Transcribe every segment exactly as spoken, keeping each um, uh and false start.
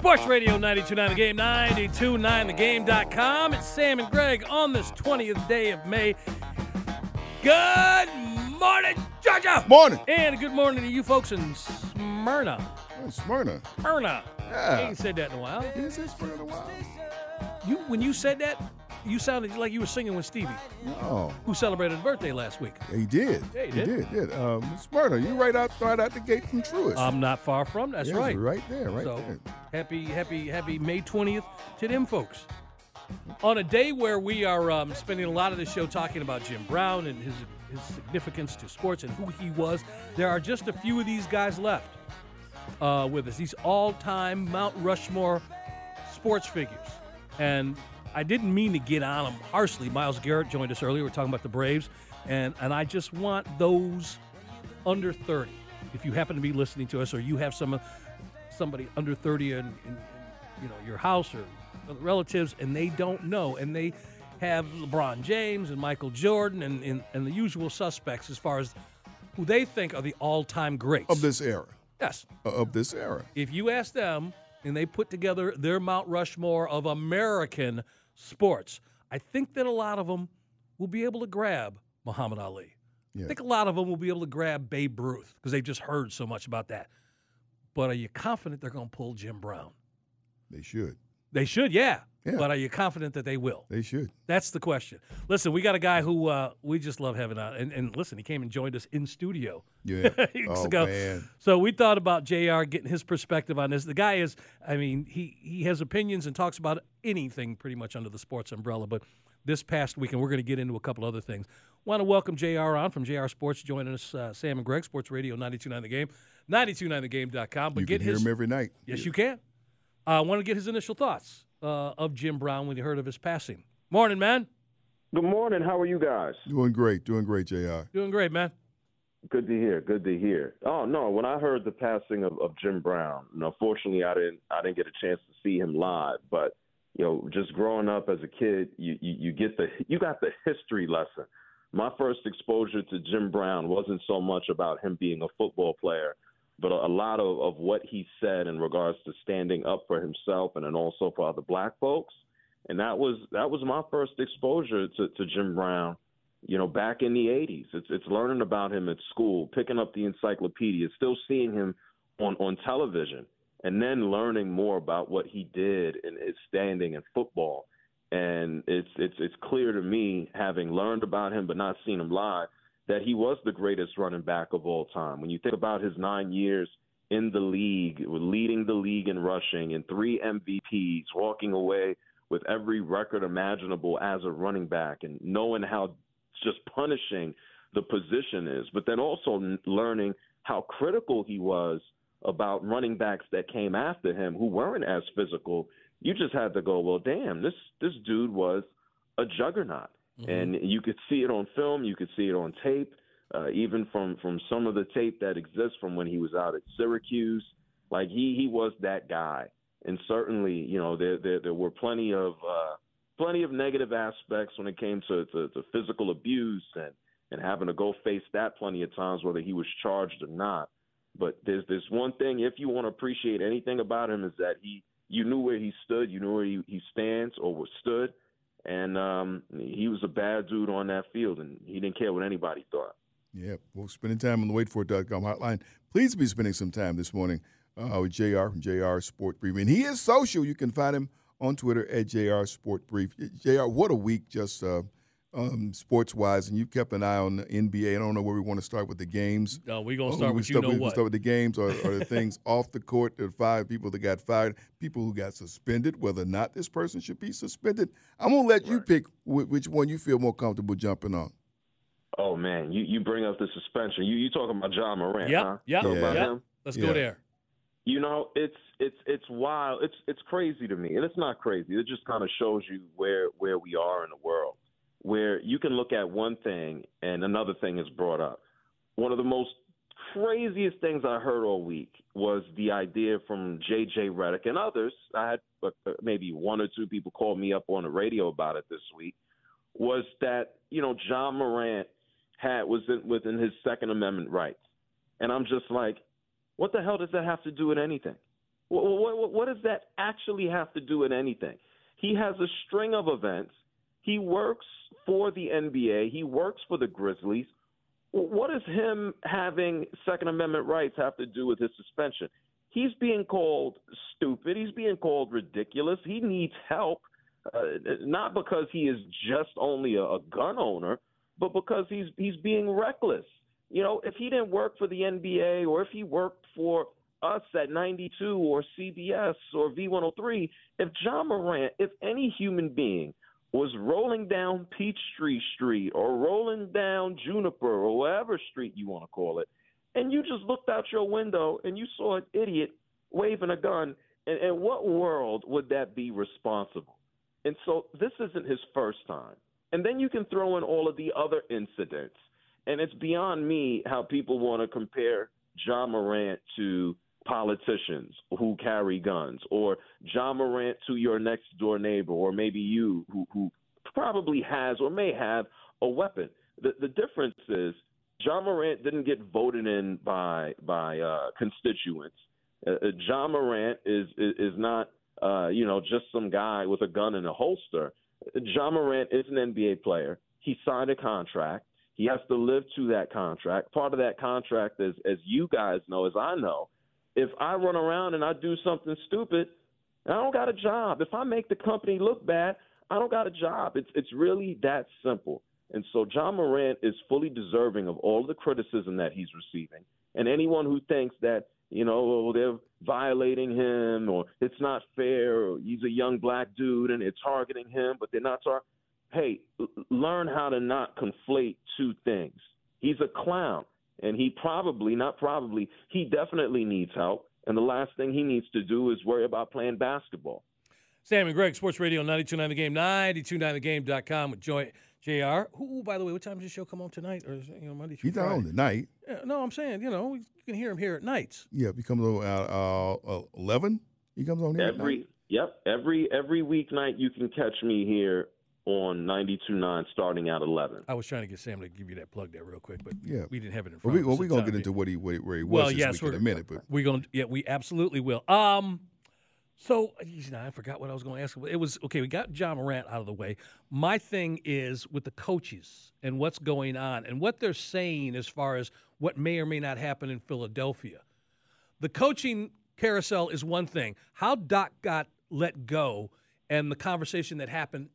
Sports Radio ninety-two point nine The Game, ninety-two point nine the game dot com. It's Sam and Greg on this twentieth day of May. Good morning, Georgia! Morning! And good morning to you folks in Smyrna. Oh, Smyrna? Smyrna. Yeah. I ain't said that in a while. You didn't say Smyrna in a while. You, when you said that, you sounded like you were singing with Stevie. No. Who celebrated a birthday last week. He did. Yeah, he did. He did. Um, Smyrna, you right out, right out the gate from Truist. I'm not far from. That's yes, right. Right there, right so, there. Happy, happy, happy May twentieth to them folks. On a day where we are um, spending a lot of the show talking about Jim Brown and his, his significance to sports and who he was, there are just a few of these guys left uh, with us. These all-time Mount Rushmore sports figures. And I didn't mean to get on them harshly. Myles Garrett joined us earlier. We were talking about the Braves. And, and I just want those under thirty. If you happen to be listening to us or you have some somebody under thirty in, in, in you know, your house or relatives and they don't know and they have LeBron James and Michael Jordan and, and, and the usual suspects as far as who they think are the all-time greats. Of this era. Yes. Uh, of this era. If you ask them and they put together their Mount Rushmore of American sports, I think that a lot of them will be able to grab Muhammad Ali. Yeah. I think a lot of them will be able to grab Babe Ruth because they've just heard so much about that. But are you confident they're going to pull Jim Brown? They should. They should, yeah. yeah. But are you confident that they will? They should. That's the question. Listen, we got a guy who uh, we just love having on. And, and listen, he came and joined us in studio. Yeah. weeks oh, ago. Man. So we thought about J R getting his perspective on this. The guy is, I mean, he, he has opinions and talks about anything pretty much under the sports umbrella. But this past weekend, we're going to get into a couple other things. Want to welcome J R on from J R Sports, joining us, uh, Sam and Greg, Sports Radio ninety-two point nine The Game, ninety-two point nine the game dot com. But you get can his, hear him every night. Yes, yeah. you can. I uh, want to get his initial thoughts uh, of Jim Brown when you heard of his passing. Morning, man. Good morning. How are you guys? Doing great. Doing great, J R. Doing great, man. Good to hear. Good to hear. Oh no, when I heard the passing of, of Jim Brown, and unfortunately, I didn't. I didn't get a chance to see him live. But you know, just growing up as a kid, you you, you get the you got the history lesson. My first exposure to Jim Brown wasn't so much about him being a football player, but a lot of, of what he said in regards to standing up for himself and then also for other black folks. And that was that was my first exposure to, to Jim Brown, you know, back in the eighties. It's it's learning about him at school, picking up the encyclopedia, still seeing him on, on television, and then learning more about what he did and his standing in football. And it's it's it's clear to me, having learned about him but not seen him live, that he was the greatest running back of all time. When you think about his nine years in the league, leading the league in rushing and three M V Ps, walking away with every record imaginable as a running back and knowing how just punishing the position is, but then also learning how critical he was about running backs that came after him who weren't as physical you just had to go, well, damn, this, this dude was a juggernaut. Mm-hmm. And you could see it on film. You could see it on tape, uh, even from, from some of the tape that exists from when he was out at Syracuse. Like, he, he was that guy. And certainly, you know, there there, there were plenty of uh, plenty of negative aspects when it came to, to, to physical abuse and, and having to go face that plenty of times, whether he was charged or not. But there's this one thing, if you want to appreciate anything about him, is that he you knew where he stood, you knew where he, he stands or was stood, and um, he was a bad dude on that field, and he didn't care what anybody thought. Yeah, well, spending time on the wait for it dot com hotline. Please be spending some time this morning uh, with J R from J R Sports Brief. And he is social. You can find him on Twitter at J R Sports Brief. J R, what a week just uh, um, sports-wise, and you kept an eye on the N B A. I don't know where we want to start with the games. No, we're going to start with you know what. We're going to start with the games or, or the things off the court. There are five people that got fired, people who got suspended, whether or not this person should be suspended. I'm going to let you pick which one you feel more comfortable jumping on. Oh, man, you, you bring up the suspension. You you talking about Ja Morant, yep, huh? Yep, yeah, about yep. Him? Let's yeah. go there. You know, it's it's it's wild. It's it's crazy to me, and it's not crazy. It just kind of shows you where, where we are in the world, where you can look at one thing and another thing is brought up. One of the most craziest things I heard all week was the idea from J J Redick and others. I had maybe one or two people call me up on the radio about it this week, was that, you know, Ja Morant had was in, within his Second Amendment rights. And I'm just like, what the hell does that have to do with anything? What, what, what does that actually have to do with anything? He has a string of events. He works for the N B A. He works for the Grizzlies. What does him having Second Amendment rights have to do with his suspension? He's being called stupid. He's being called ridiculous. He needs help, uh, not because he is just only a, a gun owner, but because he's he's being reckless. You know, if he didn't work for the N B A or if he worked for us at ninety-two or C B S or V one oh three, if Ja Morant, if any human being was rolling down Peachtree Street or rolling down Juniper or whatever street you want to call it, and you just looked out your window and you saw an idiot waving a gun, in, in what world would that be responsible? And so this isn't his first time. And then you can throw in all of the other incidents. And it's beyond me how people want to compare Ja Morant to politicians who carry guns, or Ja Morant to your next-door neighbor, or maybe you who, who probably has or may have a weapon. The, the difference is Ja Morant didn't get voted in by by uh, constituents. Uh, Ja Morant is, is, is not, uh, you know, just some guy with a gun in a holster. Ja Morant is an N B A player. He signed a contract. He has to live to that contract. Part of that contract is, as you guys know, as I know, if I run around and I do something stupid, I don't got a job. If I make the company look bad, I don't got a job. It's it's really that simple. And so Ja Morant is fully deserving of all the criticism that he's receiving. And anyone who thinks that, you know, oh, they're violating him or it's not fair or he's a young black dude and they're targeting him, but they're not tar- – hey, l- learn how to not conflate two things. He's a clown, and he probably – not probably, he definitely needs help, and the last thing he needs to do is worry about playing basketball. Sam and Greg, Sports Radio ninety-two point nine The Game, ninety-two point nine the game dot com with Joy – J R, who, by the way, what time does this show come on tonight? Or is it, you know, Monday? He's not on tonight. Yeah, no, I'm saying, you know, you can hear him here at nights. Yeah, he comes on uh, uh, eleven. He comes on here every. At night. Yep, every every weeknight you can catch me here on ninety-two point nine starting at eleven. I was trying to get Sam to give you that plug there real quick, but yeah. we didn't have it in front. Well, of we, well, we're gonna get into what he where he was well, this yes, week we're, in a minute, but we gonna yeah, we absolutely will. Um. So, you know, I forgot what I was going to ask. It was, okay, we got Ja Morant out of the way. My thing is with the coaches and what's going on and what they're saying as far as what may or may not happen in Philadelphia. The coaching carousel is one thing. How Doc got let go and the conversation that happened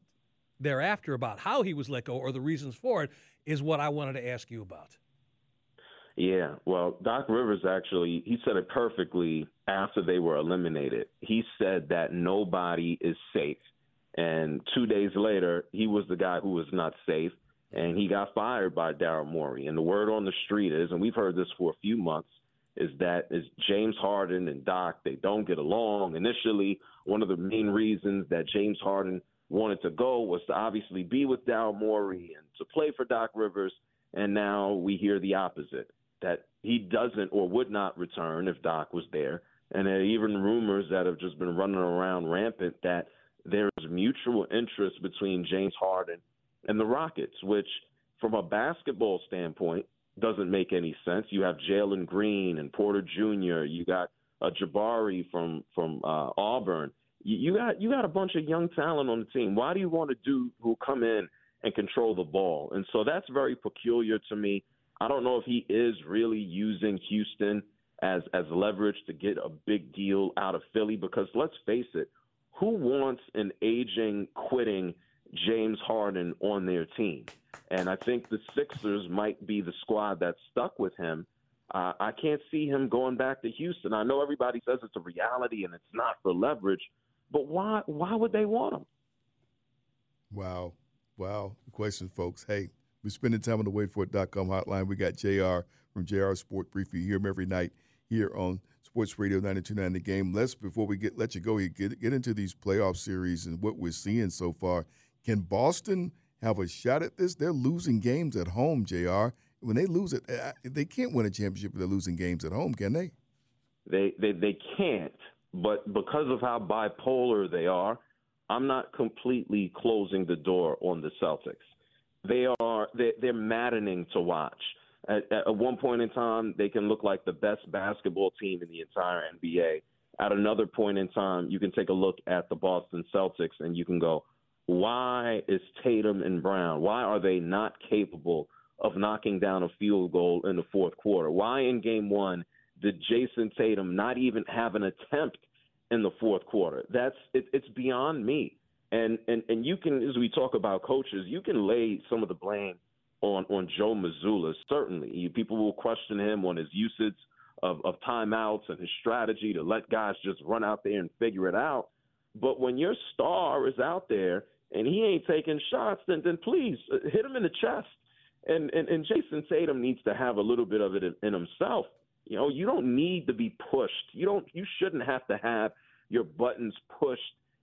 thereafter about how he was let go or the reasons for it is what I wanted to ask you about. Yeah, well, Doc Rivers actually, he said it perfectly after they were eliminated. He said that nobody is safe. And two days later, he was the guy who was not safe, and he got fired by Daryl Morey. And the word on the street is, and we've heard this for a few months, is that is James Harden and Doc, they don't get along. Initially, one of the main reasons that James Harden wanted to go was to obviously be with Ja Morant and to play for Doc Rivers, and now we hear the opposite, that he doesn't or would not return if Doc was there. And there are even rumors that have just been running around rampant that there is mutual interest between James Harden and the Rockets, which from a basketball standpoint doesn't make any sense. You have Jalen Green and Porter Junior You got uh, Jabari from, from uh, Auburn. You, you got you got a bunch of young talent on the team. Why do you want a dude who'll come in and control the ball? And so that's very peculiar to me. I don't know if he is really using Houston as as leverage to get a big deal out of Philly, because let's face it, who wants an aging, quitting James Harden on their team? And I think the Sixers might be the squad that's stuck with him. Uh, I can't see him going back to Houston. I know everybody says it's a reality and it's not for leverage, but why why would they want him? Wow. Wow. Good question, folks. Hey, we're spending time on the wait for it dot com hotline. We got J R from J R Sports Brief. You hear him every night here on Sports Radio ninety-two point nine The Game. Let's, before we get let you go, get, get into these playoff series and what we're seeing so far. Can Boston have a shot at this? They're losing games at home, J R. When they lose it, they can't win a championship if they're losing games at home, can they? They they, they can't, but because of how bipolar they are, I'm not completely closing the door on the Celtics. They are they, they're maddening to watch. At, at one point in time, they can look like the best basketball team in the entire N B A. At another point in time, you can take a look at the Boston Celtics and you can go, why is Tatum and Brown, why are they not capable of knocking down a field goal in the fourth quarter? Why in game one did Jason Tatum not even have an attempt in the fourth quarter? That's it, it's beyond me. And, and and you can, as we talk about coaches, you can lay some of the blame on, on Joe Mazzulla, certainly. You, people will question him on his usage of, of timeouts and his strategy to let guys just run out there and figure it out. But when your star is out there and he ain't taking shots, then then please hit him in the chest. And, and and Jason Tatum needs to have a little bit of it in, in himself. You know, you don't need to be pushed. You don't. You shouldn't have to have your buttons pushed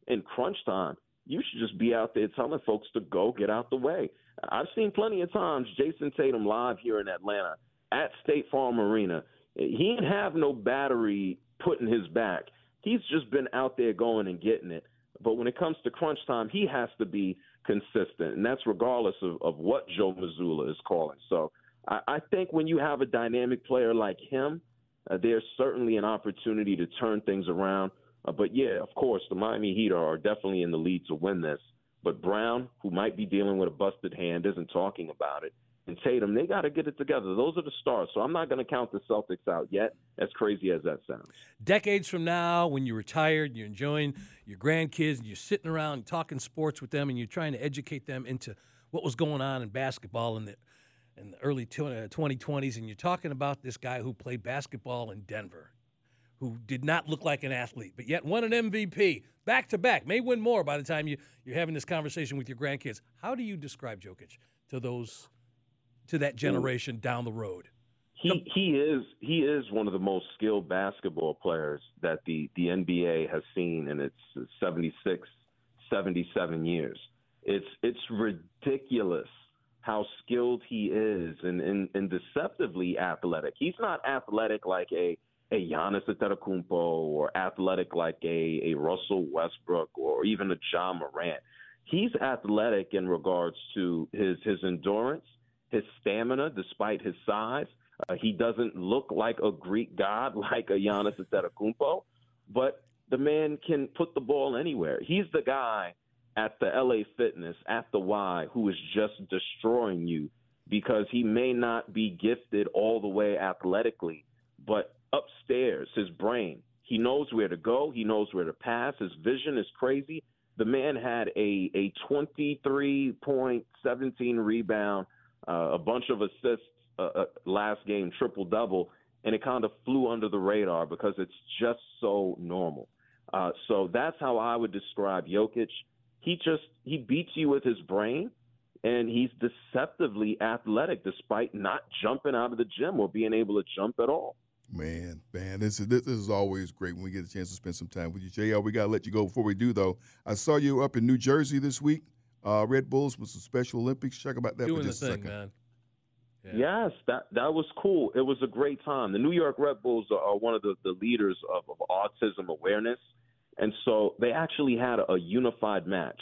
in crunch time. You should just be out there telling folks to go get out the way. I've seen plenty of times Jason Tatum live here in Atlanta at State Farm Arena. He ain't have no battery put in his back. He's just been out there going and getting it. But when it comes to crunch time, he has to be consistent, and that's regardless of, of what Joe Mazzulla is calling. So I, I think when you have a dynamic player like him, uh, there's certainly an opportunity to turn things around. Uh, but, yeah, of course, the Miami Heat are definitely in the lead to win this. But Brown, who might be dealing with a busted hand, isn't talking about it. And Tatum, they got to get it together. Those are the stars. So I'm not going to count the Celtics out yet, as crazy as that sounds. Decades from now, when you're retired, you're enjoying your grandkids, and you're sitting around and talking sports with them, and you're trying to educate them into what was going on in basketball in the, in the early twenty twenties, and you're talking about this guy who played basketball in Denver, who did not look like an athlete, but yet won an M V P back-to-back, may win more by the time you, you're having this conversation with your grandkids. How do you describe Jokic to those to that generation down the road? He he is he is one of the most skilled basketball players that the, the N B A has seen in its seventy-six, seventy-seven years. It's it's ridiculous how skilled he is and, and, and deceptively athletic. He's not athletic like a, a Giannis Antetokounmpo or athletic like a, a Russell Westbrook or even a Ja Morant. He's athletic in regards to his, his endurance, his stamina, despite his size. Uh, he doesn't look like a Greek god like a Giannis Antetokounmpo, but the man can put the ball anywhere. He's the guy at the L A Fitness, at the Y, who is just destroying you because he may not be gifted all the way athletically, but upstairs, his brain, he knows where to go. He knows where to pass. His vision is crazy. The man had a, a twenty-three point one seven rebound, Uh, a bunch of assists uh, uh, last game, triple-double, and it kind of flew under the radar because it's just so normal. Uh, so that's how I would describe Jokic. He just he beats you with his brain, and he's deceptively athletic despite not jumping out of the gym or being able to jump at all. Man, man, this is this is always great when we get a chance to spend some time with you. J L, we got to let you go before we do, though. I saw you up in New Jersey this week, uh, Red Bulls with some Special Olympics. Check about that Doing for just the thing, a second. Man. Yeah. Yes, that that was cool. It was a great time. The New York Red Bulls are, are one of the, the leaders of, of autism awareness, and so they actually had a, a unified match.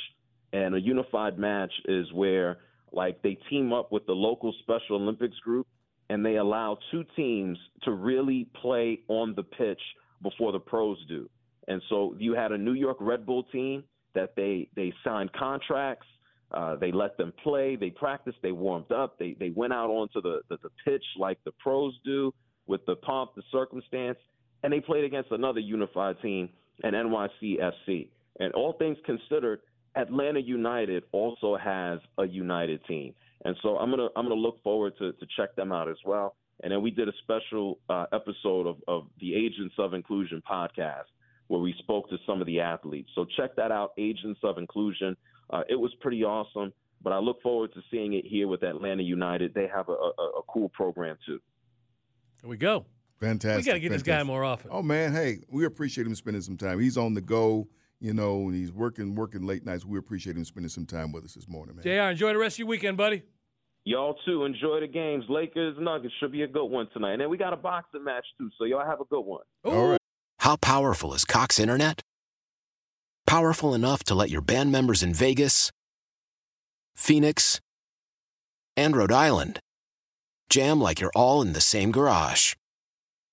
And a unified match is where, like, they team up with the local Special Olympics group, and they allow two teams to really play on the pitch before the pros do. And so you had a New York Red Bull team that they, they signed contracts, uh, they let them play, they practiced, they warmed up, they they went out onto the, the, the pitch like the pros do with the pomp, the circumstance, and they played against another unified team, and N Y C F C. And all things considered, Atlanta United also has a United team. And so I'm gonna I'm gonna look forward to, to check them out as well. And then we did a special uh, episode of, of the Agents of Inclusion podcast where we spoke to some of the athletes. So check that out, Agents of Inclusion. Uh, it was pretty awesome, but I look forward to seeing it here with Atlanta United. They have a, a, a cool program too. There we go. Fantastic. We got to get fantastic. This guy more often. Oh man, hey, we appreciate him spending some time. He's on the go. You know, and he's working, working late nights. We appreciate him spending some time with us this morning, man. J R, enjoy the rest of your weekend, buddy. Y'all, too. Enjoy the games. Lakers, Nuggets should be a good one tonight. And then we got a boxing match, too, so y'all have a good one. Ooh. All right. How powerful is Cox Internet? Powerful enough to let your band members in Vegas, Phoenix, and Rhode Island jam like you're all in the same garage.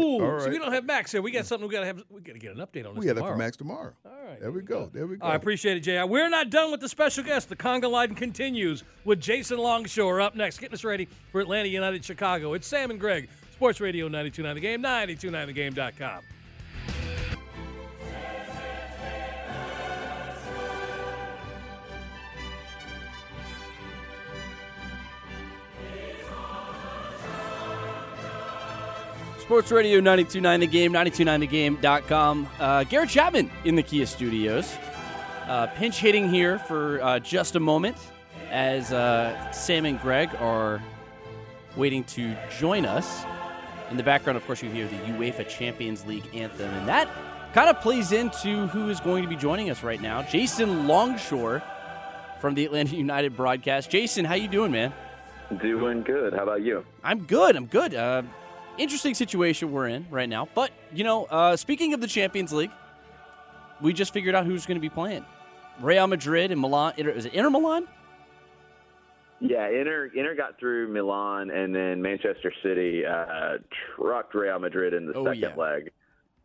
Ooh, right. So we don't have Max here. We got something we got to have. We got to get an update on this. We got that for Max tomorrow. All right, there we go. go. There we go. I appreciate it, J R. We're not done with the special guest. The conga line continues with Jason Longshore up next, getting us ready for Atlanta United Chicago. It's Sam and Greg, Sports Radio ninety-two point nine The Game, ninety-two point nine the game dot com. Sports Radio ninety-two point nine The Game, ninety-two point nine the game dot com. Uh, Garrett Chapman in the Kia Studios. Uh, pinch hitting here for uh, just a moment as uh, Sam and Greg are waiting to join us. In the background, of course, you hear the UEFA Champions League anthem, and that kind of plays into who is going to be joining us right now. Jason Longshore from the Atlanta United broadcast. Jason, how you doing, man? Doing good. How about you? I'm good. I'm good. Uh, Interesting situation we're in right now. But, you know, uh, speaking of the Champions League, we just figured out who's going to be playing. Real Madrid and Milan. Inter, is it Inter Milan? Yeah, Inter, Inter got through Milan, and then Manchester City uh, trucked Real Madrid in the oh, second yeah. leg.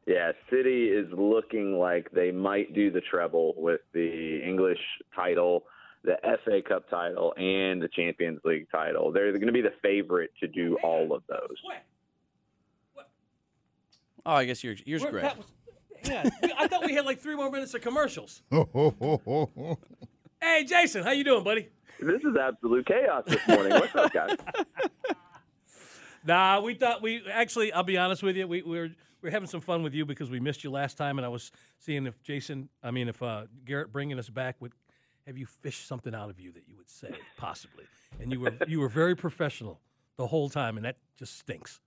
Yeah, City is looking like they might do the treble with the English title. the F A Cup title, and the Champions League title. They're going to be the favorite to do all of those. What? What? Oh, I guess yours, yours Greg. That was, yeah, I thought we had like three more minutes of commercials. Hey, Jason, how you doing, buddy? This is absolute chaos this morning. What's up, guys? Nah, we thought we actually. I'll be honest with you. We, we were we were having some fun with you because we missed you last time, and I was seeing if Jason. I mean, if uh, Garrett bringing us back would have you fished something out of you that you would say possibly, and you were you were very professional the whole time, and that just stinks.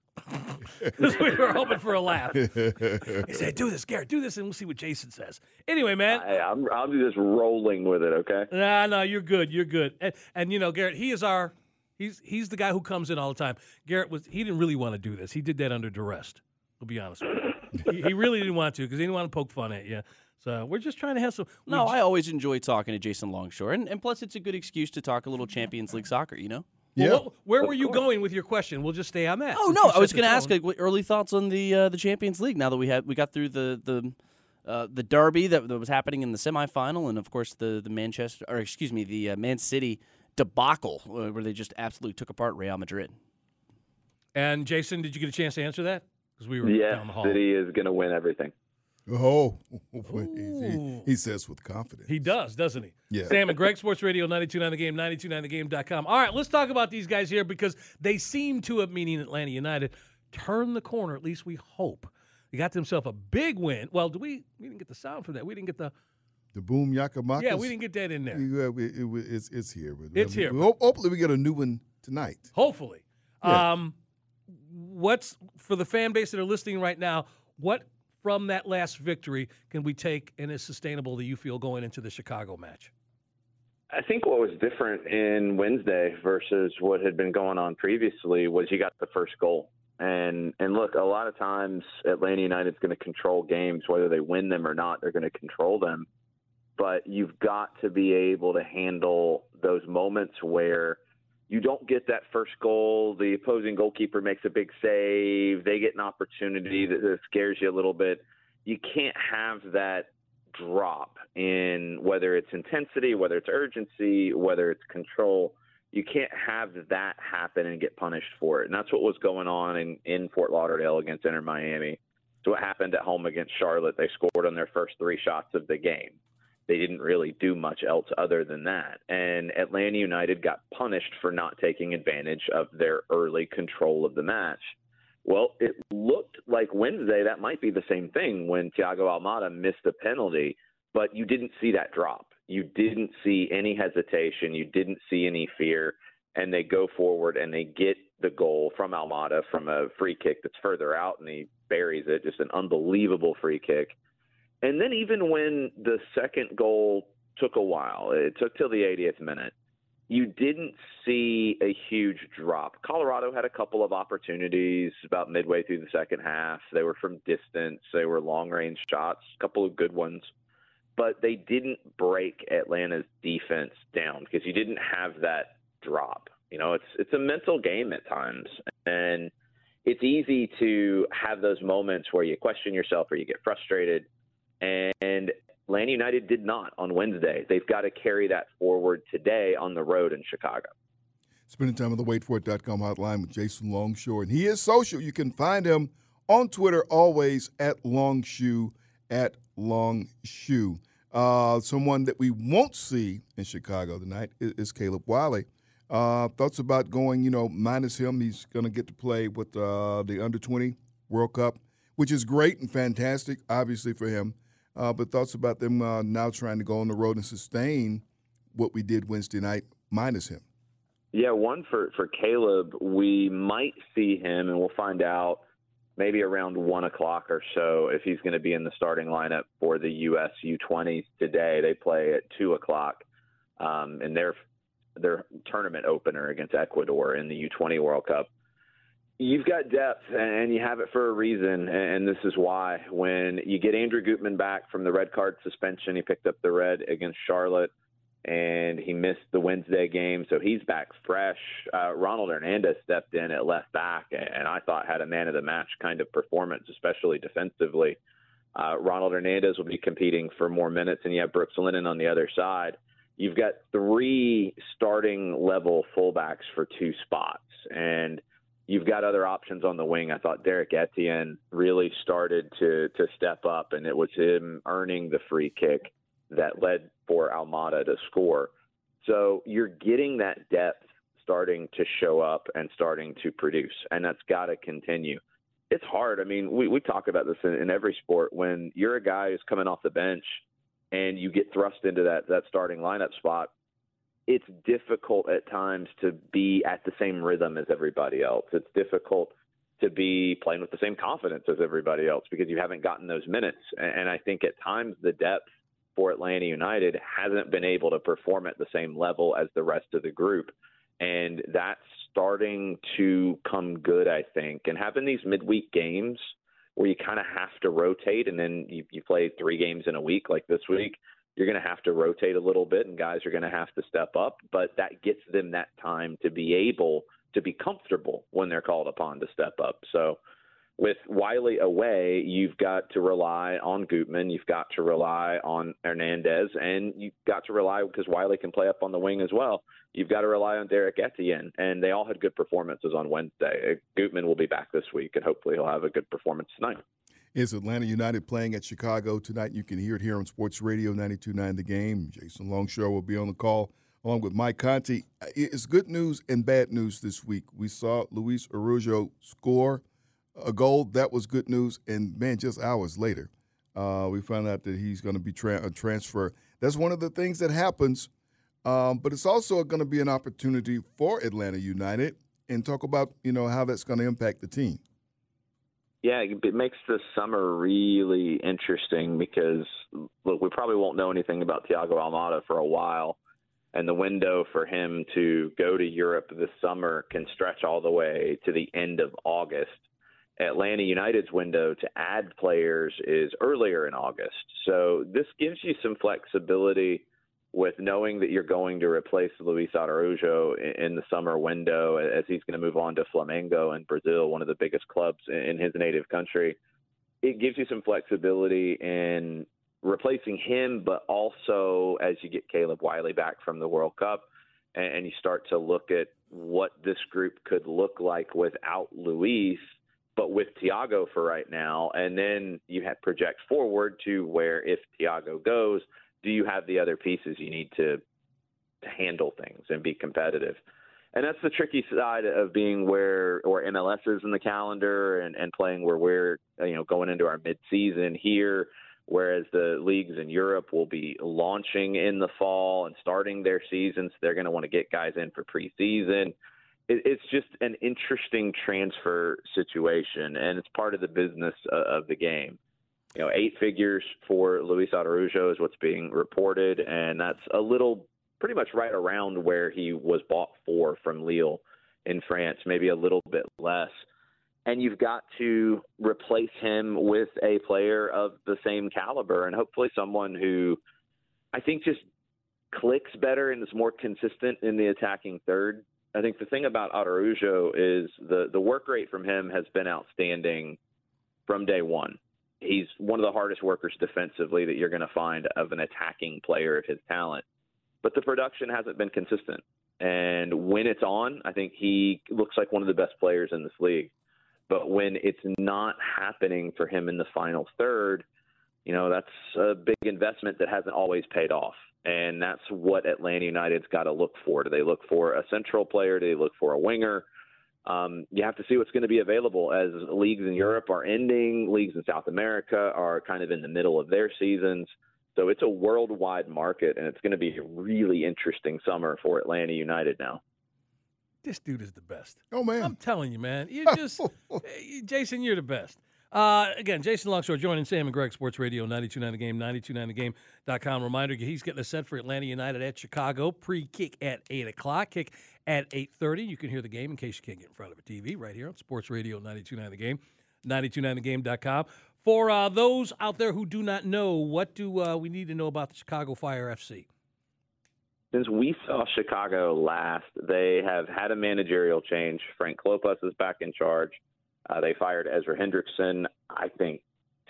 We were hoping for a laugh. He said, "Do this, Garrett. Do this, and we'll see what Jason says." Anyway, man, I, I'm I'm just rolling with it. Okay. Nah, no, you're good. You're good. And, and you know, Garrett, he is our. He's he's the guy who comes in all the time. Garrett was he didn't really want to do this. He did that under duress. I'll be honest with you. he, he really didn't want to because he didn't want to poke fun at you. So we're just trying to have some. No, just, I always enjoy talking to Jason Longshore, and, and plus it's a good excuse to talk a little Champions League soccer. You know. Yeah. Well, what, where were you going with your question? We'll just stay on that. Oh no, I was going to ask like, what early thoughts on the uh, the Champions League now that we had we got through the the. Uh, the derby that, that was happening in the semifinal, and of course the the Manchester or excuse me the uh, Man City debacle uh, where they just absolutely took apart Real Madrid. And Jason, did you get a chance to answer that? Because we were yes, down the hall. City is going to win everything. Oh, he, he says with confidence. He does, doesn't he? Yeah. Sam and Greg, Sports Radio ninety-two point nine The Game, ninety-two point nine the game dot com. All right, let's talk about these guys here because they seem to have, meaning Atlanta United, turn the corner. At least we hope. They got themselves a big win. Well, do we? We didn't get the sound from that. We didn't get the the boom yakamakas. Yeah, we didn't get that in there. Yeah, it, it, it's it's here. It's we, here. We, hopefully, we get a new one tonight. Hopefully. Yeah. Um, what's for the fan base that are listening right now? What from that last victory can we take and is sustainable that you feel going into the Chicago match? I think what was different in Wednesday versus what had been going on previously was you got the first goal. And and look, a lot of times Atlanta United's going to control games, whether they win them or not. They're going to control them, but you've got to be able to handle those moments where you don't get that first goal. The opposing goalkeeper makes a big save. They get an opportunity that, that scares you a little bit. You can't have that drop in whether it's intensity, whether it's urgency, whether it's control. You can't have that happen and get punished for it. And that's what was going on in, in Fort Lauderdale against Inter Miami. So what happened at home against Charlotte, they scored on their first three shots of the game. They didn't really do much else other than that. And Atlanta United got punished for not taking advantage of their early control of the match. Well, it looked like Wednesday that might be the same thing when Thiago Almada missed the penalty, but you didn't see that drop. You didn't see any hesitation. You didn't see any fear. And they go forward and they get the goal from Almada from a free kick that's further out, and he buries it. Just an unbelievable free kick. And then even when the second goal took a while, it took till the eightieth minute, you didn't see a huge drop. Colorado had a couple of opportunities about midway through the second half. They were from distance. They were long-range shots, a couple of good ones. But they didn't break Atlanta's defense down because you didn't have that drop. You know, it's it's a mental game at times. And it's easy to have those moments where you question yourself or you get frustrated. And Atlanta United did not on Wednesday. They've got to carry that forward today on the road in Chicago. Spending time on the wait for it dot com hotline with Jason Longshore. And he is social. You can find him on Twitter always at Longshoe, at Longshoe. Uh, someone that we won't see in Chicago tonight is, is Caleb Wiley. Uh, thoughts about going, you know, minus him. He's going to get to play with uh, the under twenty World Cup, which is great and fantastic, obviously, for him. Uh, but thoughts about them uh, now trying to go on the road and sustain what we did Wednesday night minus him. Yeah, one for, for Caleb, we might see him, and we'll find out maybe around one o'clock or so if he's going to be in the starting lineup for the U S U twenties today. They play at two o'clock um, in their, their tournament opener against Ecuador in the U twenty World Cup. You've got depth, and you have it for a reason, and this is why. When you get Andrew Gutman back from the red card suspension, he picked up the red against Charlotte, and he missed the Wednesday game, so he's back fresh. Uh, Ronald Hernandez stepped in at left back, and I thought had a man-of-the-match kind of performance, especially defensively. Uh, Ronald Hernandez will be competing for more minutes, and you have Brooks Lennon on the other side. you've got three starting level fullbacks for two spots, and you've got other options on the wing. I thought Derek Etienne really started to to step up, and it was him earning the free kick that led for Almada to score. So you're getting that depth starting to show up and starting to produce, and that's got to continue. It's hard. I mean, we, we talk about this in, in every sport. When you're a guy who's coming off the bench and you get thrust into that, that starting lineup spot, it's difficult at times to be at the same rhythm as everybody else. It's difficult to be playing with the same confidence as everybody else because you haven't gotten those minutes. And, and I think at times the depth for Atlanta United hasn't been able to perform at the same level as the rest of the group. And that's starting to come good, I think. And having these midweek games where you kind of have to rotate, and then you, you play three games in a week like this week, you're going to have to rotate a little bit, and guys are going to have to step up. But that gets them that time to be able to be comfortable when they're called upon to step up. So with Wiley away, you've got to rely on Gutman. You've got to rely on Hernandez. And you've got to rely, because Wiley can play up on the wing as well, you've got to rely on Derek Etienne. And they all had good performances on Wednesday. Gutman will be back this week, and hopefully he'll have a good performance tonight. It's Atlanta United playing at Chicago tonight. You can hear it here on Sports Radio ninety-two point nine The Game. Jason Longshore will be on the call along with Mike Conte. It's good news and bad news this week. We saw Luis Araujo score a goal. That was good news. And, man, just hours later, uh, we found out that he's going to be tra- a transfer. That's one of the things that happens. Um, but it's also going to be an opportunity for Atlanta United, and talk about, you know, how that's going to impact the team. Yeah, it makes the summer really interesting because, look, we probably won't know anything about Thiago Almada for a while. And the window for him to go to Europe this summer can stretch all the way to the end of August. Atlanta United's window to add players is earlier in August. So this gives you some flexibility with knowing that you're going to replace Luis Araujo in the summer window, as he's going to move on to Flamengo in Brazil, one of the biggest clubs in his native country. It gives you some flexibility in replacing him, but also as you get Caleb Wiley back from the World Cup and you start to look at what this group could look like without Luis, but with Thiago for right now. And then you have project forward to where, if Thiago goes, do you have the other pieces you need to, to handle things and be competitive? And that's the tricky side of being where, or M L S is in the calendar, and, and playing where we're, you know, going into our midseason here, whereas the leagues in Europe will be launching in the fall and starting their seasons. They're going to want to get guys in for preseason. It's just an interesting transfer situation, and it's part of the business of the game. You know, eight figures for Luis Araujo is what's being reported, and that's a little pretty much right around where he was bought for from Lille in France, maybe a little bit less. And you've got to replace him with a player of the same caliber, and hopefully someone who I think just clicks better and is more consistent in the attacking third. I think the thing about Araujo is the, the work rate from him has been outstanding from day one. He's one of the hardest workers defensively that you're going to find of an attacking player of his talent. But the production hasn't been consistent. And when it's on, I think he looks like one of the best players in this league. But when it's not happening for him in the final third, you know, that's a big investment that hasn't always paid off. And that's what Atlanta United's got to look for. Do they look for a central player? Do they look for a winger? Um, you have to see what's going to be available as leagues in Europe are ending. Leagues in South America are kind of in the middle of their seasons. So it's a worldwide market, and it's going to be a really interesting summer for Atlanta United now. This dude is the best. Oh, man. I'm telling you, man. You just, Jason, you're the best. Uh, again, Jason Longshore joining Sam and Greg, Sports Radio ninety-two point nine The Game, ninety-two point nine the game dot com. Reminder, he's getting a set for Atlanta United at Chicago. Pre-kick at eight o'clock, kick at eight thirty. You can hear the game in case you can't get in front of a T V right here on Sports Radio ninety-two point nine The Game, ninety-two point nine the game dot com. For uh, those out there who do not know, what do uh, we need to know about the Chicago Fire F C? Since we saw Chicago last, they have had a managerial change. Frank Klopas is back in charge. Uh, they fired Ezra Hendrickson, I think,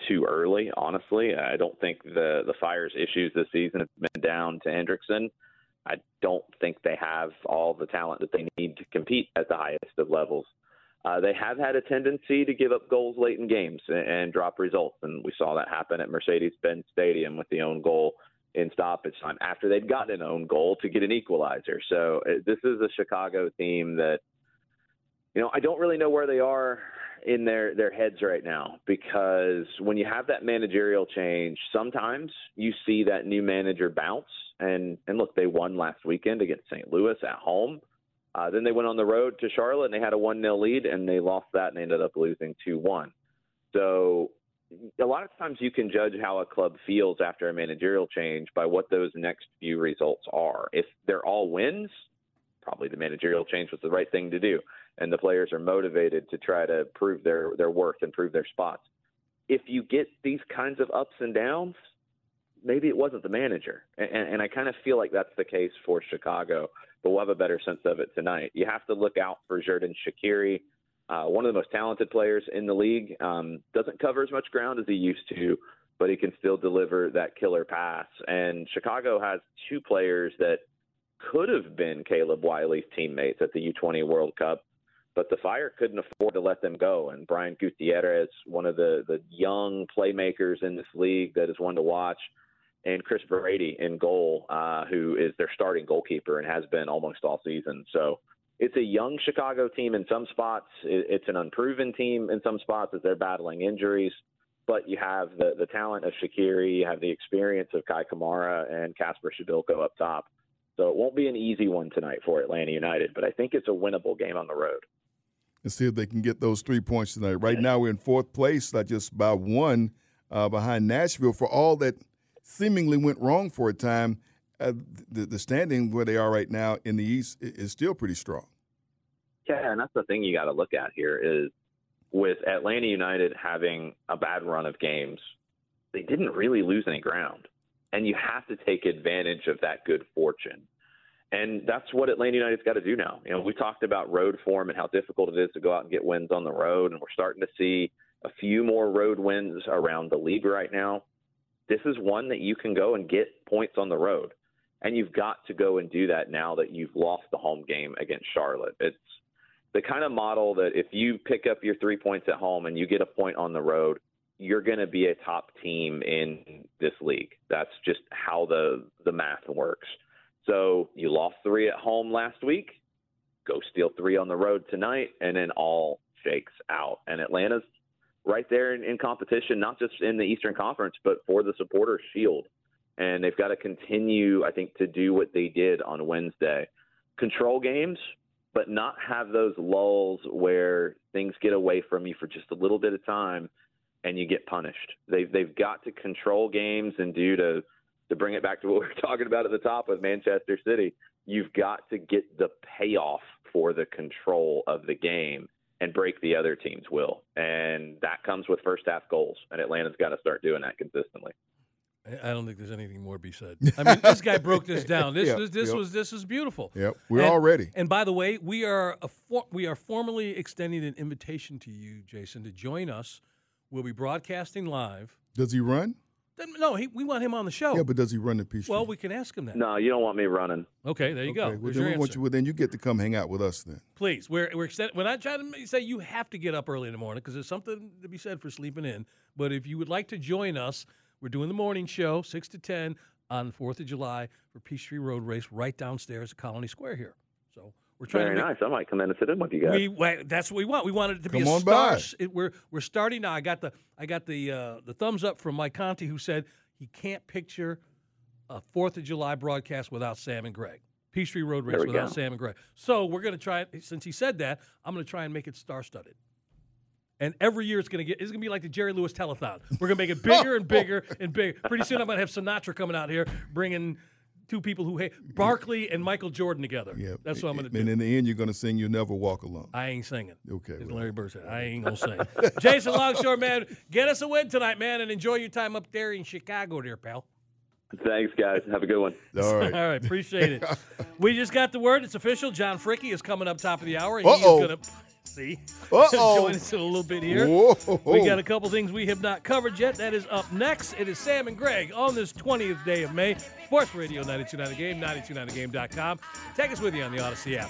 too early, honestly. I don't think the, the Fire's issues this season have been down to Hendrickson. I don't think they have all the talent that they need to compete at the highest of levels. Uh, they have had a tendency to give up goals late in games and, and drop results, and we saw that happen at Mercedes-Benz Stadium with the own goal in stoppage time after they'd gotten an own goal to get an equalizer. So uh, this is a Chicago team that, you know, I don't really know where they are in their, their heads right now, because when you have that managerial change, sometimes you see that new manager bounce. And, and look, they won last weekend against Saint Louis at home. Uh, then they went on the road to Charlotte, and they had a one nil lead, and they lost that and ended up losing two one. So a lot of times you can judge how a club feels after a managerial change by what those next few results are. If they're all wins, probably the managerial change was the right thing to do, and the players are motivated to try to prove their, their worth and prove their spots. If you get these kinds of ups and downs, maybe it wasn't the manager. And, and I kind of feel like that's the case for Chicago, but we'll have a better sense of it tonight. You have to look out for Xherdan Shaqiri, uh, one of the most talented players in the league. Um, doesn't cover as much ground as he used to, but he can still deliver that killer pass. And Chicago has two players that could have been Caleb Wiley's teammates at the U twenty World Cup, but the Fire couldn't afford to let them go. And Brian Gutierrez, one of the, the young playmakers in this league that is one to watch, and Chris Brady in goal, uh, who is their starting goalkeeper and has been almost all season. So it's a young Chicago team in some spots. It's an unproven team in some spots as they're battling injuries. But you have the, the talent of Shaqiri, you have the experience of Kai Kamara and Kasper Schmeichel up top. So it won't be an easy one tonight for Atlanta United, but I think it's a winnable game on the road. Let's see if they can get those three points tonight. Right okay. Now we're in fourth place, not just by one uh, behind Nashville. For all that seemingly went wrong for a time, uh, the, the standing where they are right now in the East is still pretty strong. Yeah, and that's the thing you got to look at here is with Atlanta United having a bad run of games, they didn't really lose any ground. And you have to take advantage of that good fortune. And that's what Atlanta United's got to do now. You know, we talked about road form and how difficult it is to go out and get wins on the road, and we're starting to see a few more road wins around the league right now. This is one that you can go and get points on the road, and you've got to go and do that now that you've lost the home game against Charlotte. It's the kind of model that if you pick up your three points at home and you get a point on the road, you're going to be a top team in this league. That's just how the, the math works. So you lost three at home last week, go steal three on the road tonight, and then all shakes out. And Atlanta's right there in, in competition, not just in the Eastern Conference, but for the supporter shield. And they've got to continue, I think, to do what they did on Wednesday. Control games, but not have those lulls where things get away from you for just a little bit of time and you get punished. They've, they've got to control games and do to, to bring it back to what we were talking about at the top with Manchester City. You've got to get the payoff for the control of the game and break the other team's will. And that comes with first-half goals, and Atlanta's got to start doing that consistently. I don't think there's anything more to be said. I mean, this guy broke this down. This yep, this, this yep. was this is beautiful. Yep, we're and, all ready. And by the way, we are a for, we are formally extending an invitation to you, Jason, to join us. We'll be broadcasting live. Does he run? No, he, we want him on the show. Yeah, but does he run the piece? Well, we can ask him that. No, you don't want me running. Okay, there you okay, go. Well then, we want you, well, then you get to come hang out with us then. Please. We're, we're extended, when I try to say you have to get up early in the morning because there's something to be said for sleeping in, but if you would like to join us, we're doing the morning show, six to ten, on fourth of July for Peachtree Road Race right downstairs at Colony Square here. So we're trying Very to make, nice. I might come in and sit in with you guys. We, well, that's what we want. We wanted it to come be a star. It, we're we're starting now. I got the I got the uh, the thumbs up from Mike Conti, who said he can't picture a Fourth of July broadcast without Sam and Greg. Peachtree Road Race without go. Sam and Greg. So we're going to try. Since he said that, I'm going to try and make it star-studded. And every year it's going to get it's going to be like the Jerry Lewis telethon. We're going to make it bigger and bigger and bigger. Pretty soon I'm going to have Sinatra coming out here bringing two people who hate Barkley and Michael Jordan together. Yeah, that's what I'm going to do. And in the end, you're going to sing "You'll Never Walk Alone." I ain't singing. Okay, well. Larry Bird said, I ain't going to sing. Jason Longshore, man, get us a win tonight, man, and enjoy your time up there in Chicago, there, pal. Thanks, guys. Have a good one. All right, all right. Appreciate it. We just got the word; it's official. John Fricke is coming up top of the hour. And Uh-oh. He's gonna See? Join us in a little bit here. Whoa. We got a couple things we have not covered yet. That is up next. It is Sam and Greg on this twentieth day of May. Sports Radio ninety-two point nine The Game, ninety-two point nine the game dot com. Take us with you on the Odyssey app.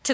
to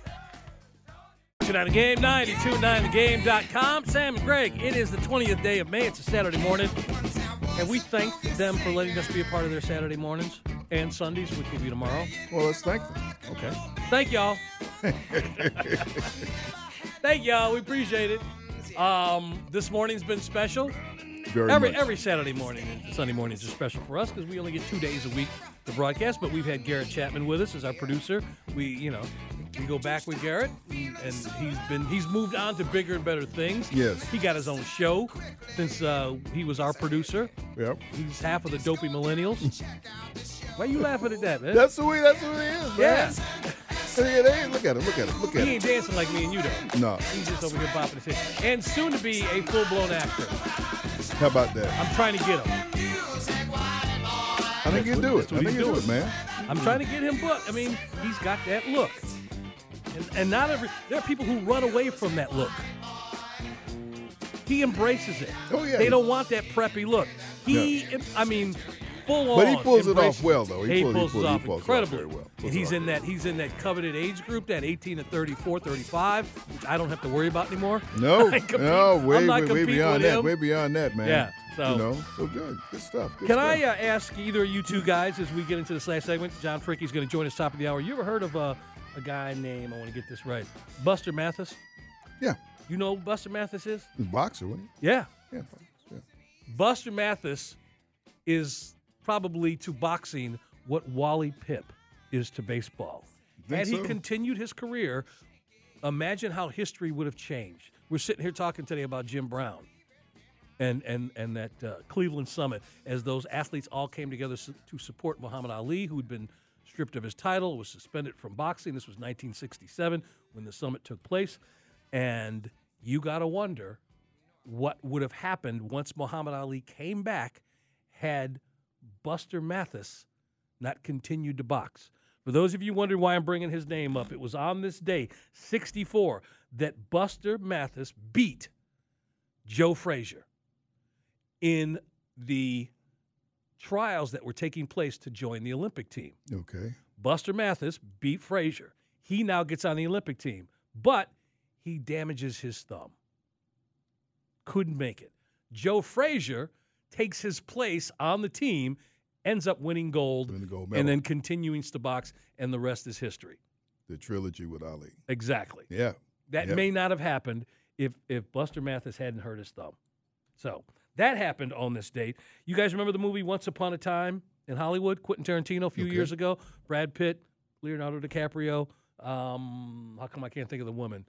ninety-two point nine The Game, ninety-two point nine the game dot com. Sam and Greg, it is the twentieth day of May. It's a Saturday morning, and we thank them for letting us be a part of their Saturday mornings and Sundays, which will be tomorrow. Well, let's thank them. Okay. Thank y'all. Thank y'all. We appreciate it. Um, this morning's been special. Very every much. Every Saturday morning and Sunday mornings are special for us because we only get two days a week to broadcast, but we've had Garrett Chapman with us as our producer. We, you know, we go back with Garrett, and he's been he's moved on to bigger and better things. Yes. He got his own show since uh, he was our producer. Yep. He's half of the dopey millennials. Why are you laughing at that, man? That's the way, that's what it is, man. Yeah. Hey, hey, look at him, look at him, look at him. He ain't dancing like me and you, though. No. He's just over here bopping his head. And soon to be a full-blown actor. How about that? I'm trying to get him. I think he'll do it. I think he'll do it, man. I'm trying to get him booked. I mean, he's got that look. And, and not every, there are people who run away from that look. He embraces it. Oh, yeah. They don't want that preppy look. He, no. I mean, full on. But he pulls it off well, though. He, he pulls, pulls he pulls, it off he pulls incredibly off very well. Pulls and he's in that, he's in that coveted age group, that eighteen to thirty-four, thirty-five, which I don't have to worry about anymore. No, no, way, way, way beyond that. Way beyond that, man. Yeah. So, you know, so good. Good stuff. Good can stuff. I uh, ask either of you two guys as we get into this last segment? John Fricke's going to join us top of the hour. You ever heard of uh, a guy named, I want to get this right, Buster Mathis? Yeah. You know who Buster Mathis is? He's a boxer, wasn't he? Yeah. Yeah. yeah. Buster Mathis is probably to boxing what Wally Pipp is to baseball. Had so? he continued his career, imagine how history would have changed. We're sitting here talking today about Jim Brown. And and and that uh, Cleveland Summit, as those athletes all came together su- to support Muhammad Ali, who had been stripped of his title, was suspended from boxing. This was nineteen sixty-seven when the summit took place. And you got to wonder what would have happened once Muhammad Ali came back had Buster Mathis not continued to box. For those of you wondering why I'm bringing his name up, it was on this day, sixty-four, that Buster Mathis beat Joe Frazier in the trials that were taking place to join the Olympic team. Okay. Buster Mathis beat Frazier. He now gets on the Olympic team. But he damages his thumb. Couldn't make it. Joe Frazier takes his place on the team, ends up winning gold, winning gold and then continuing to box, and the rest is history. The trilogy with Ali. Exactly. Yeah. That yeah. may not have happened if, if Buster Mathis hadn't hurt his thumb. So that happened on this date. You guys remember the movie Once Upon a Time in Hollywood? Quentin Tarantino a few okay. years ago. Brad Pitt, Leonardo DiCaprio. Um, how come I can't think of the woman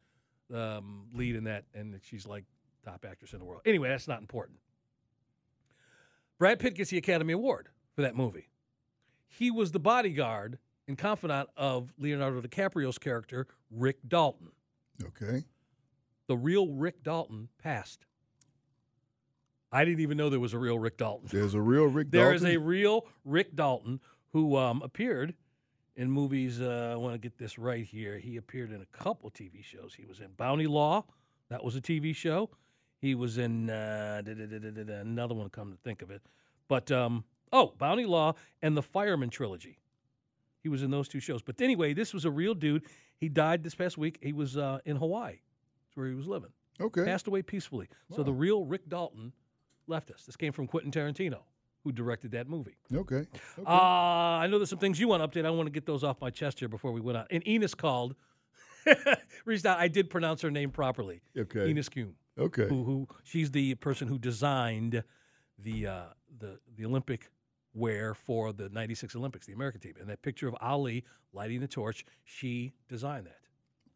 um, lead in that? And she's like top actress in the world. Anyway, that's not important. Brad Pitt gets the Academy Award for that movie. He was the bodyguard and confidant of Leonardo DiCaprio's character, Rick Dalton. Okay. The real Rick Dalton passed. I didn't even know there was a real Rick Dalton. There's a real Rick Dalton? There is a real Rick Dalton who um, appeared in movies. Uh, I want to get this right here. He appeared in a couple T V shows. He was in Bounty Law. That was a T V show. He was in uh, da, da, da, da, da, da, another one, come to think of it. But, um, oh, Bounty Law and the Fireman Trilogy. He was in those two shows. But anyway, this was a real dude. He died this past week. He was uh, in Hawaii. That's where he was living. Okay. Passed away peacefully. Wow. So the real Rick Dalton left us. This came from Quentin Tarantino, who directed that movie. Okay. okay. Uh, I know there's some things you want to update. I want to get those off my chest here before we went out. And Enos called. Reached out. I did pronounce her name properly. Okay. Enos Kuhn. Okay. Who, who, she's the person who designed the uh, the the Olympic wear for the ninety-six Olympics, the American team. And that picture of Ali lighting the torch, she designed that.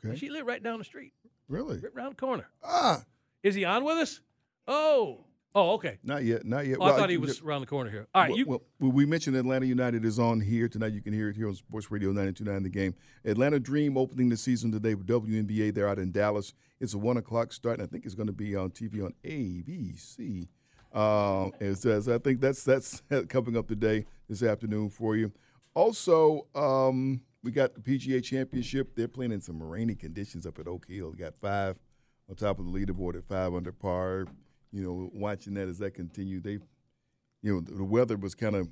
Okay. And she lived right down the street. Really? Right around the corner. Ah. Is he on with us? Oh. Oh, okay. Not yet. Not yet. Oh, well, I thought I, he was just, around the corner here. All right. Well, you, well, we mentioned Atlanta United is on here tonight. You can hear it here on Sports Radio nine two nine The Game. Atlanta Dream opening the season today with W N B A. They're out in Dallas. It's a one o'clock start, and I think it's going to be on T V on A B C. Um, and so, so I think that's that's coming up today, this afternoon for you. Also, um, we got the P G A Championship. They're playing in some rainy conditions up at Oak Hill. They got five on top of the leaderboard at five under par. You know, watching that as that continued, they, you know, the weather was kind of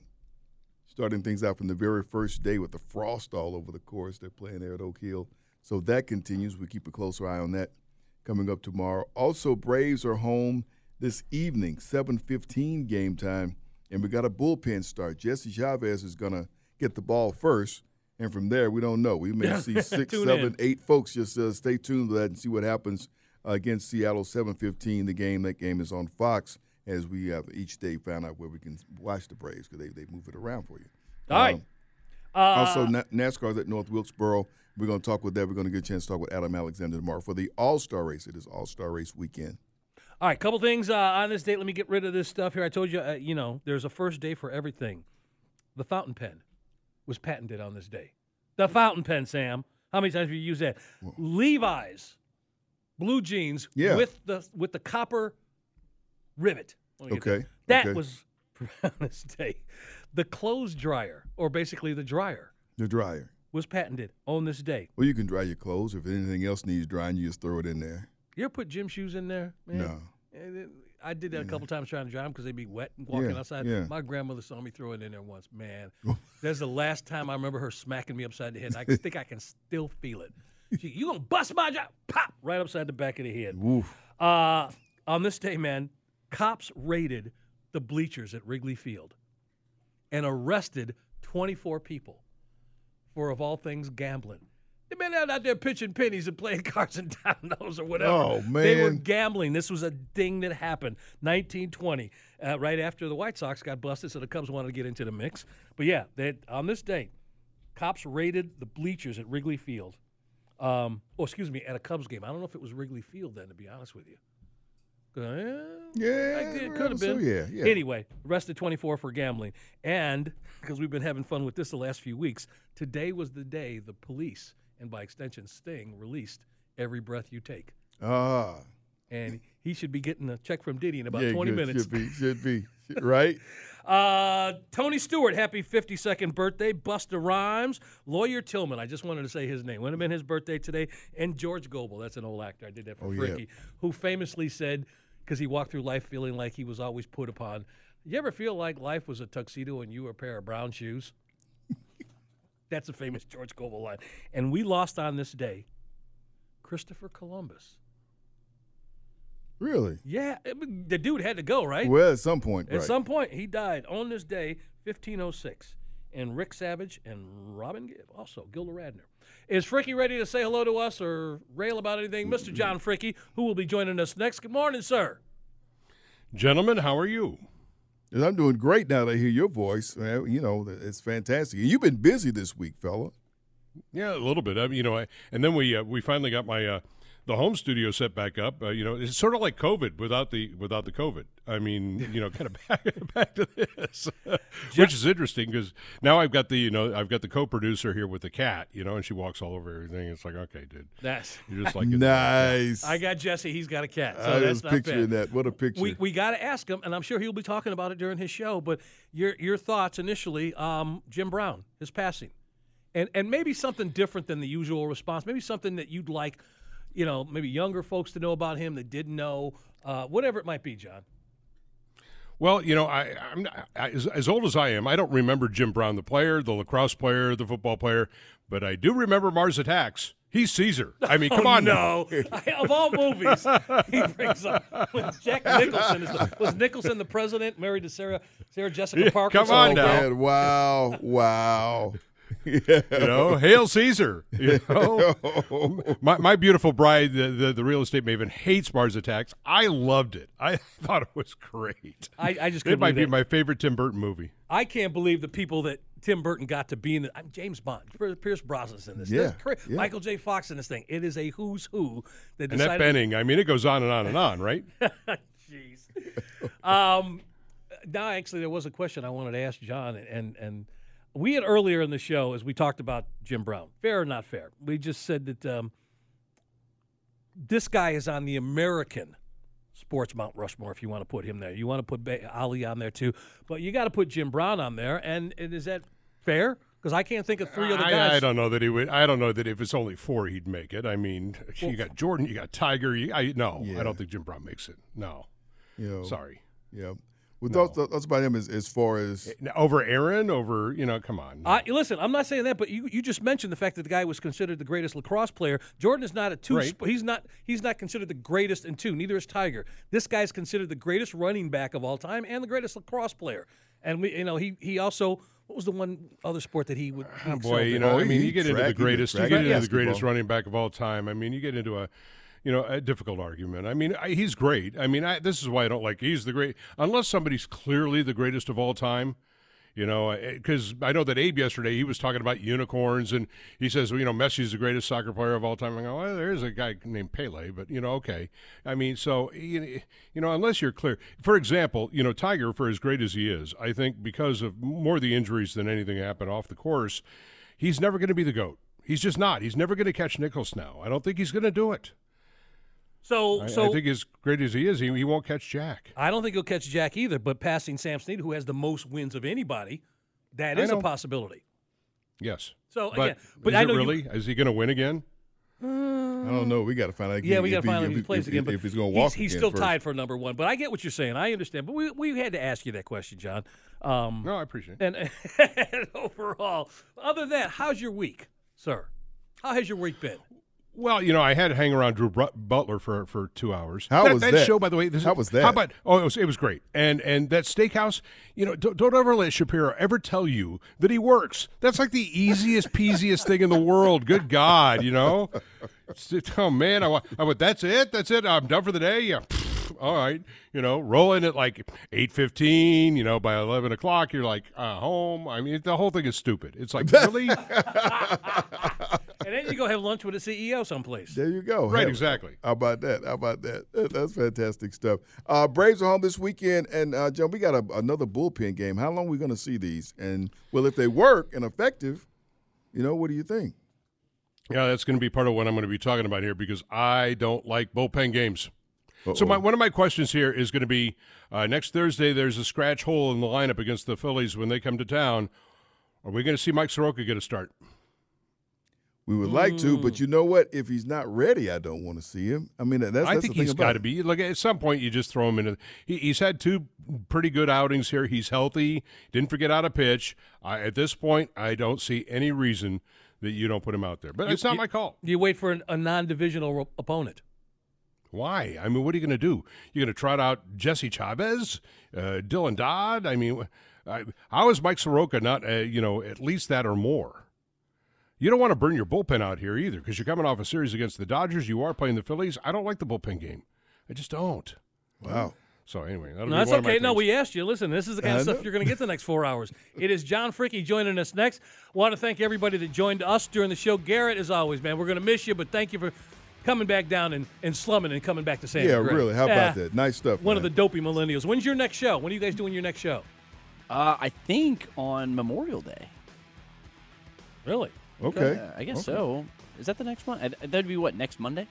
starting things out from the very first day with the frost all over the course. They're playing there at Oak Hill. So that continues. We keep a closer eye on that coming up tomorrow. Also, Braves are home this evening, seven fifteen game time, and we got a bullpen start. Jesse Chavez is going to get the ball first, and from there, we don't know. We may see six, seven, in. eight folks. Just uh, stay tuned to that and see what happens. Against Seattle, seven fifteen, the game. That game is on Fox as we have each day found out where we can watch the Braves because they, they move it around for you. All um, right. Uh, also, Na- NASCAR's at North Wilkesboro. We're going to talk with that. We're going to get a chance to talk with Adam Alexander tomorrow for the All-Star Race. It is All-Star Race weekend. All right, couple things uh, on this date. Let me get rid of this stuff here. I told you, uh, you know, there's a first day for everything. The fountain pen was patented on this day. The fountain pen, Sam. How many times have you used that? Well, Levi's. Blue jeans yeah. with the with the copper rivet. Okay. That okay. was on this day. The clothes dryer, or basically the dryer. The dryer. Was patented on this day. Well, you can dry your clothes. If anything else needs drying, you just throw it in there. You ever put gym shoes in there, man? No. I did that a couple times trying to dry them because they'd be wet and walking yeah, outside. Yeah. My grandmother saw me throw it in there once. Man, that's the last time I remember her smacking me upside the head. I think I can still feel it. You gonna bust my job? Pop! Right upside the back of the head. Oof. Uh, on this day, man, cops raided the bleachers at Wrigley Field and arrested twenty-four people for, of all things, gambling. They been out there pitching pennies and playing cards and dominoes or whatever. Oh, man. They were gambling. This was a thing that happened. nineteen twenty, uh, right after the White Sox got busted, so the Cubs wanted to get into the mix. But, yeah, they, on this day, cops raided the bleachers at Wrigley Field. Um, oh, excuse me, at a Cubs game. I don't know if it was Wrigley Field then, to be honest with you. Uh, yeah. Like it could have been. So yeah, yeah. Anyway, arrested twenty-four for gambling. And, because we've been having fun with this the last few weeks, today was the day the police, and by extension Sting, released Every Breath You Take. Ah. And he should be getting a check from Diddy in about yeah, twenty good. minutes. Should be, should be. Right? Uh, Tony Stewart, happy fifty-second birthday. Busta Rhymes, Lawyer Tillman. I just wanted to say his name. Would have been his birthday today. And George Gobel, that's an old actor. I did that for oh, Fricky, yeah. who famously said, because he walked through life feeling like he was always put upon, you ever feel like life was a tuxedo and you were a pair of brown shoes? That's a famous George Gobel line. And we lost on this day Christopher Columbus. Really? Yeah. It, the dude had to go, right? Well, at some point. At right. some point, he died on this day, fifteen oh six. And Rick Savage and Robin Gibb, also Gilda Radner. Is Fricky ready to say hello to us or rail about anything? Mister John Fricky, who will be joining us next. Good morning, sir. Gentlemen, how are you? I'm doing great now that I hear your voice. You know, it's fantastic. You've been busy this week, fella. Yeah, a little bit. I mean, you know, I, and then we uh, we finally got my uh, the home studio set back up. Uh, you know, it's sort of like COVID without the without the COVID. I mean, you know, kind of back, back to this, which is interesting because now I've got the you know I've got the co-producer here with the cat. You know, and she walks all over everything. It's like, okay, dude, that's you're just like nice. I got Jesse. He's got a cat. So I that's was not picturing bad. that. What a picture. We we got to ask him, and I'm sure he'll be talking about it during his show. But your your thoughts initially, um, Jim Brown, his passing. And and maybe something different than the usual response. Maybe something that you'd like, you know, maybe younger folks to know about him that didn't know, uh, whatever it might be, John. Well, you know, I, I'm not, I, as, as old as I am, I don't remember Jim Brown, the player, the lacrosse player, the football player, but I do remember Mars Attacks. He's Caesar. I mean, come oh, on no. now. I, of all movies, he brings up when Jack Nicholson. Is the, was Nicholson the president, married to Sarah, Sarah Jessica Parker? Yeah, come on now. Man, wow, wow. Yeah. You know, hail Caesar. You know, my my beautiful bride, the, the the real estate maven, hates Mars Attacks. I loved it. I thought it was great. I, I just it might be that. my favorite Tim Burton movie. I can't believe the people that Tim Burton got to be in. The, I'm James Bond, Pierce Brosnan's in this. Yeah, yeah. Michael J. Fox in this thing. It is a who's who. That and that Benning. I mean, it goes on and on and on, right? Jeez. um, now, actually, there was a question I wanted to ask John and and. and we had earlier in the show, as we talked about Jim Brown, fair or not fair, we just said that um, this guy is on the American sports Mount Rushmore, if you want to put him there. You want to put Ali on there, too. But you got to put Jim Brown on there. And, and is that fair? Because I can't think of three other guys. I, I don't know that he would. I don't know that if it's only four, he'd make it. I mean, well, you got Jordan, you got Tiger. You, I, no, yeah. I don't think Jim Brown makes it. No. You know, sorry. Yeah. No. Thoughts, thoughts about him as, as far as over Aaron, over you know, come on. No. I, listen, I'm not saying that, but you, you just mentioned the fact that the guy was considered the greatest lacrosse player. Jordan is not a two. Right. Sp- he's not. He's not considered the greatest in two. Neither is Tiger. This guy's considered the greatest running back of all time and the greatest lacrosse player. And we, you know, he he also. What was the one other sport that he would? He oh boy, you know, oh, I mean, you get track, into the greatest. Track, you get into the greatest running back of all time. I mean, you get into a. You know, a difficult argument. I mean, I, he's great. I mean, I, this is why I don't like he's the great. Unless somebody's clearly the greatest of all time, you know, because I, I know that Abe yesterday, he was talking about unicorns, and he says, well, you know, Messi's the greatest soccer player of all time. I go, well, there's a guy named Pele, but, you know, okay. I mean, so, you, you know, unless you're clear. For example, you know, Tiger, for as great as he is, I think because of more the injuries than anything happened off the course, he's never going to be the GOAT. He's just not. He's never going to catch Nicklaus now. I don't think he's going to do it. So, I, so I think as great as he is, he, he won't catch Jack. I don't think he'll catch Jack either, but passing Sam Snead, who has the most wins of anybody, that I is know. a possibility. Yes. So but again, but is I know it really? You, is he going to win again? Uh, I don't know. We got to find out. Again, yeah, we got to find out if he, if he plays if, again. But if he's going to walk, he's, he's again still first. tied for number one. But I get what you're saying. I understand. But we we had to ask you that question, John. Um, no, I appreciate it. And, and overall, other than that, how's your week, sir? How has your week been? Well, you know, I had to hang around Drew Butler for for two hours. How that, was that? That show, by the way. This how is, was that? How about, oh, it was, it was great. And and that steakhouse, you know, don't, don't ever let Shapiro ever tell you that he works. That's like the easiest, peasiest thing in the world. Good God, you know. Oh, man, I, I went, that's it? That's it? I'm done for the day? Yeah. All right. You know, rolling at like eight fifteen, you know, by eleven o'clock, you're like, uh, home. I mean, the whole thing is stupid. It's like, really? And then you go have lunch with a C E O someplace. There you go. Right, hey, exactly. How about that? How about that? That's fantastic stuff. Uh, Braves are home this weekend, and, uh, John, we got a, another bullpen game. How long are we going to see these? And, well, if they work and effective, you know, what do you think? Yeah, that's going to be part of what I'm going to be talking about here because I don't like bullpen games. Uh-oh. So my, one of my questions here is going to be uh, next Thursday there's a scratch hole in the lineup against the Phillies when they come to town. Are we going to see Mike Soroka get a start? We would mm. like to, but you know what? If he's not ready, I don't want to see him. I mean, that's, that's I think the he's got to be. Look, at some point you just throw him in. A, he, he's had two pretty good outings here. He's healthy. Didn't forget how to pitch. I, at this point, I don't see any reason that you don't put him out there. But you, it's not you, my call. You wait for an, a non-divisional re- opponent. Why? I mean, what are you going to do? You're going to trot out Jesse Chavez, uh, Dylan Dodd? I mean, I, how is Mike Soroka not, uh, you know, at least that or more? You don't want to burn your bullpen out here either because you're coming off a series against the Dodgers. You are playing the Phillies. I don't like the bullpen game. I just don't. Wow. So, anyway. No, that's okay. No, we asked you. Listen, this is the kind of stuff you're going to get the next four hours. It is John Fricke joining us next. Want to thank everybody that joined us during the show. Garrett, as always, man, we're going to miss you, but thank you for coming back down and, and slumming and coming back to San Diego. Yeah, Greg. Really. How yeah. about that? Nice stuff, One man. of the dopey millennials. When's your next show? When are you guys doing your next show? Uh, I think on Memorial Day. Really? Okay. Uh, I guess okay. so. Is that the next one? That would be what, next Monday?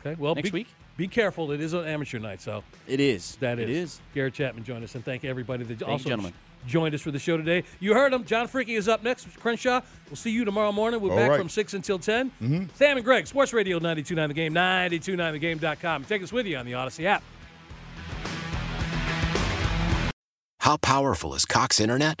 Okay. Well, next be, week? Be careful. It is an amateur night, so. It is. That is. It is. Garrett Chapman joined us, and thank everybody that thank also gentlemen. joined us for the show today. You heard him. John Fricke is up next. Crenshaw, we'll see you tomorrow morning. We're All back right. from six until ten. Mm-hmm. Sam and Greg, Sports Radio ninety-two point nine The Game, ninety-two point nine the game dot com. Take us with you on the Odyssey app. How powerful is Cox Internet?